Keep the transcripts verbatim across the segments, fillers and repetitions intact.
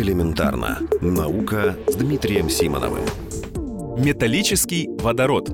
Элементарно. Наука с Дмитрием Симоновым. Металлический водород.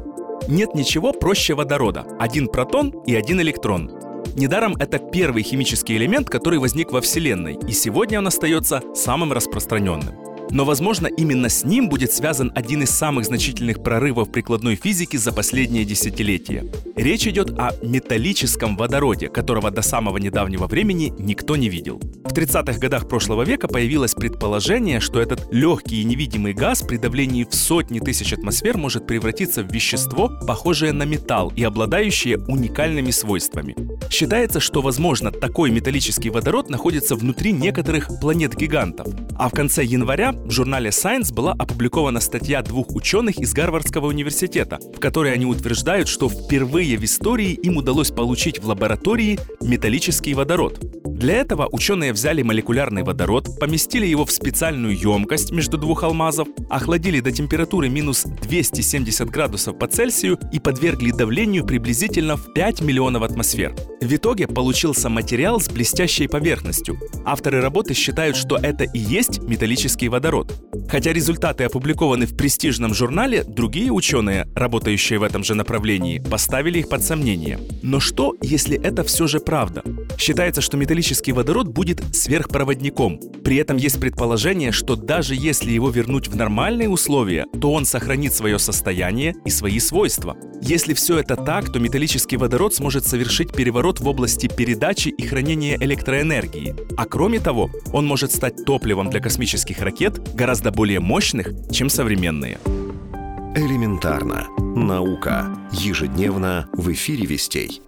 Нет ничего проще водорода. Один протон и один электрон. Недаром это первый химический элемент, который возник во Вселенной, и сегодня он остается самым распространенным. Но, возможно, именно с ним будет связан один из самых значительных прорывов прикладной физики за последние десятилетия. Речь идет о металлическом водороде, которого до самого недавнего времени никто не видел. В тридцатых годах прошлого века появилось предположение, что этот легкий и невидимый газ при давлении в сотни тысяч атмосфер может превратиться в вещество, похожее на металл и обладающее уникальными свойствами. Считается, что, возможно, такой металлический водород находится внутри некоторых планет-гигантов. А в конце января в журнале Science была опубликована статья двух ученых из Гарвардского университета, в которой они утверждают, что впервые в истории им удалось получить в лаборатории металлический водород. Для этого ученые взяли молекулярный водород, поместили его в специальную емкость между двух алмазов, охладили до температуры минус двести семьдесят градусов по Цельсию и подвергли давлению приблизительно в пять миллионов атмосфер. В итоге получился материал с блестящей поверхностью. Авторы работы считают, что это и есть металлический водород. Хотя результаты опубликованы в престижном журнале, другие ученые, работающие в этом же направлении, поставили их под сомнение. Но что, если это все же правда? Считается, что металлический водород будет сверхпроводником. При этом есть предположение, что даже если его вернуть в нормальные условия, то он сохранит свое состояние и свои свойства. Если все это так, то металлический водород сможет совершить переворот в области передачи и хранения электроэнергии. А кроме того, он может стать топливом для космических ракет гораздо более мощных, чем современные. Элементарно. Наука. Ежедневно в эфире Вестей.